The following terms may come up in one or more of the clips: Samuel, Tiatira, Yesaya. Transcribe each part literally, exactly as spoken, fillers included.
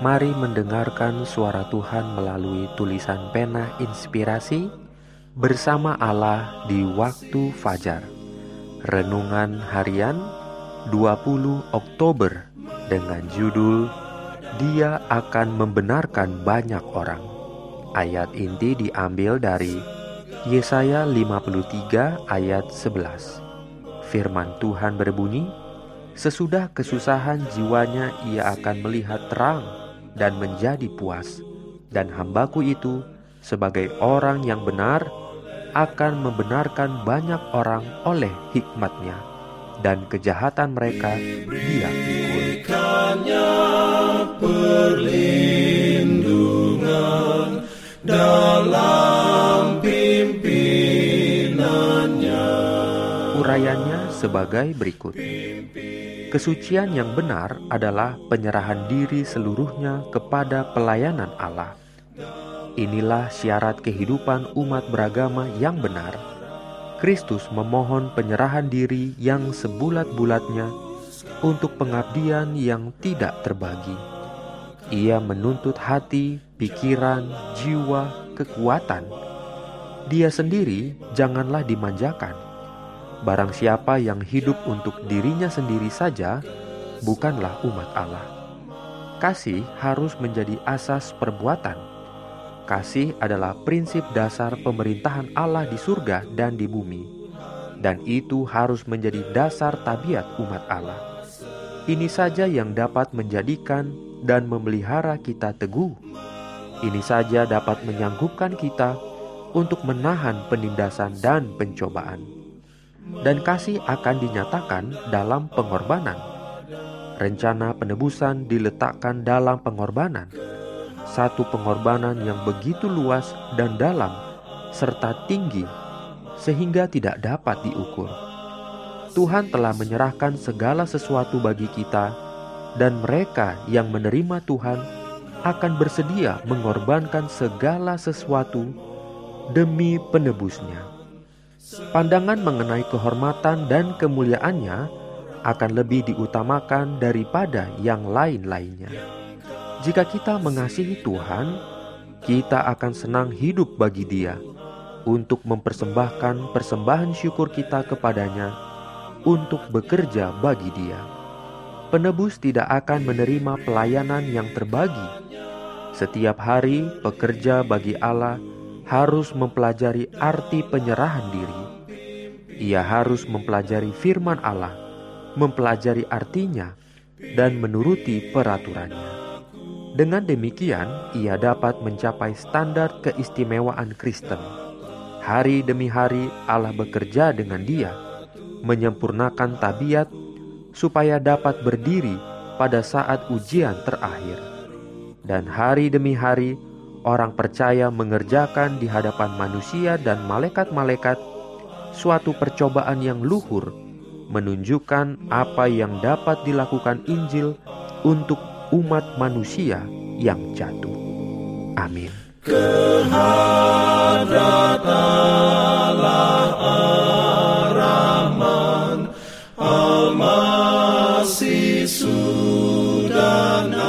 Mari mendengarkan suara Tuhan melalui tulisan pena inspirasi bersama Allah di waktu fajar. Renungan harian dua puluh Oktober dengan judul Dia akan membenarkan banyak orang. Ayat inti diambil dari Yesaya lima puluh tiga ayat sebelas. Firman Tuhan berbunyi, "Sesudah kesusahan jiwanya ia akan melihat terang dan menjadi puas, dan hambaku itu sebagai orang yang benar akan membenarkan banyak orang oleh hikmat-Nya, dan kejahatan mereka Dia pikulkannya perlindungan dalam pimpinannya." Urayanya sebagai berikut. Kesucian yang benar adalah penyerahan diri seluruhnya kepada pelayanan Allah. Inilah syarat kehidupan umat beragama yang benar. Kristus memohon penyerahan diri yang sebulat-bulatnya untuk pengabdian yang tidak terbagi. Ia menuntut hati, pikiran, jiwa, kekuatan. Dia sendiri janganlah dimanjakan. Barang siapa yang hidup untuk dirinya sendiri saja, bukanlah umat Allah. Kasih harus menjadi asas perbuatan. Kasih adalah prinsip dasar pemerintahan Allah di surga dan di bumi. Dan itu harus menjadi dasar tabiat umat Allah. Ini saja yang dapat menjadikan dan memelihara kita teguh. Ini saja dapat menyanggupkan kita untuk menahan penindasan dan pencobaan. Dan kasih akan dinyatakan dalam pengorbanan. Rencana penebusan diletakkan dalam pengorbanan. Satu pengorbanan yang begitu luas dan dalam serta tinggi sehingga tidak dapat diukur. Tuhan telah menyerahkan segala sesuatu bagi kita, dan mereka yang menerima Tuhan akan bersedia mengorbankan segala sesuatu demi penebusnya. Pandangan mengenai kehormatan dan kemuliaannya akan lebih diutamakan daripada yang lain-lainnya. Jika kita mengasihi Tuhan, kita akan senang hidup bagi Dia untuk mempersembahkan persembahan syukur kita kepadanya untuk bekerja bagi Dia. Penebus tidak akan menerima pelayanan yang terbagi. Setiap hari pekerja bagi Allah harus mempelajari arti penyerahan diri. Ia harus mempelajari firman Allah, mempelajari artinya, dan menuruti peraturannya. Dengan demikian, ia dapat mencapai standar keistimewaan Kristen. Hari demi hari Allah bekerja dengan dia, menyempurnakan tabiat supaya dapat berdiri pada saat ujian terakhir. Dan hari demi hari orang percaya mengerjakan di hadapan manusia dan malaikat-malaikat suatu percobaan yang luhur, menunjukkan apa yang dapat dilakukan Injil untuk umat manusia yang jatuh. Amin. Kehadratlah Ar-Rahman, Al-Masih Sudana.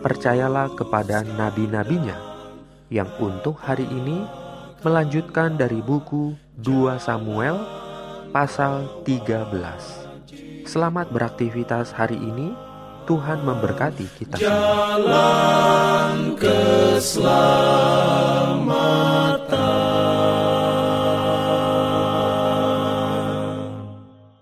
Percayalah kepada nabi-nabinya yang untuk hari ini melanjutkan dari buku dua Samuel pasal tiga belas. Selamat beraktivitas hari ini. Tuhan memberkati kita semua. Jalan keselamatan.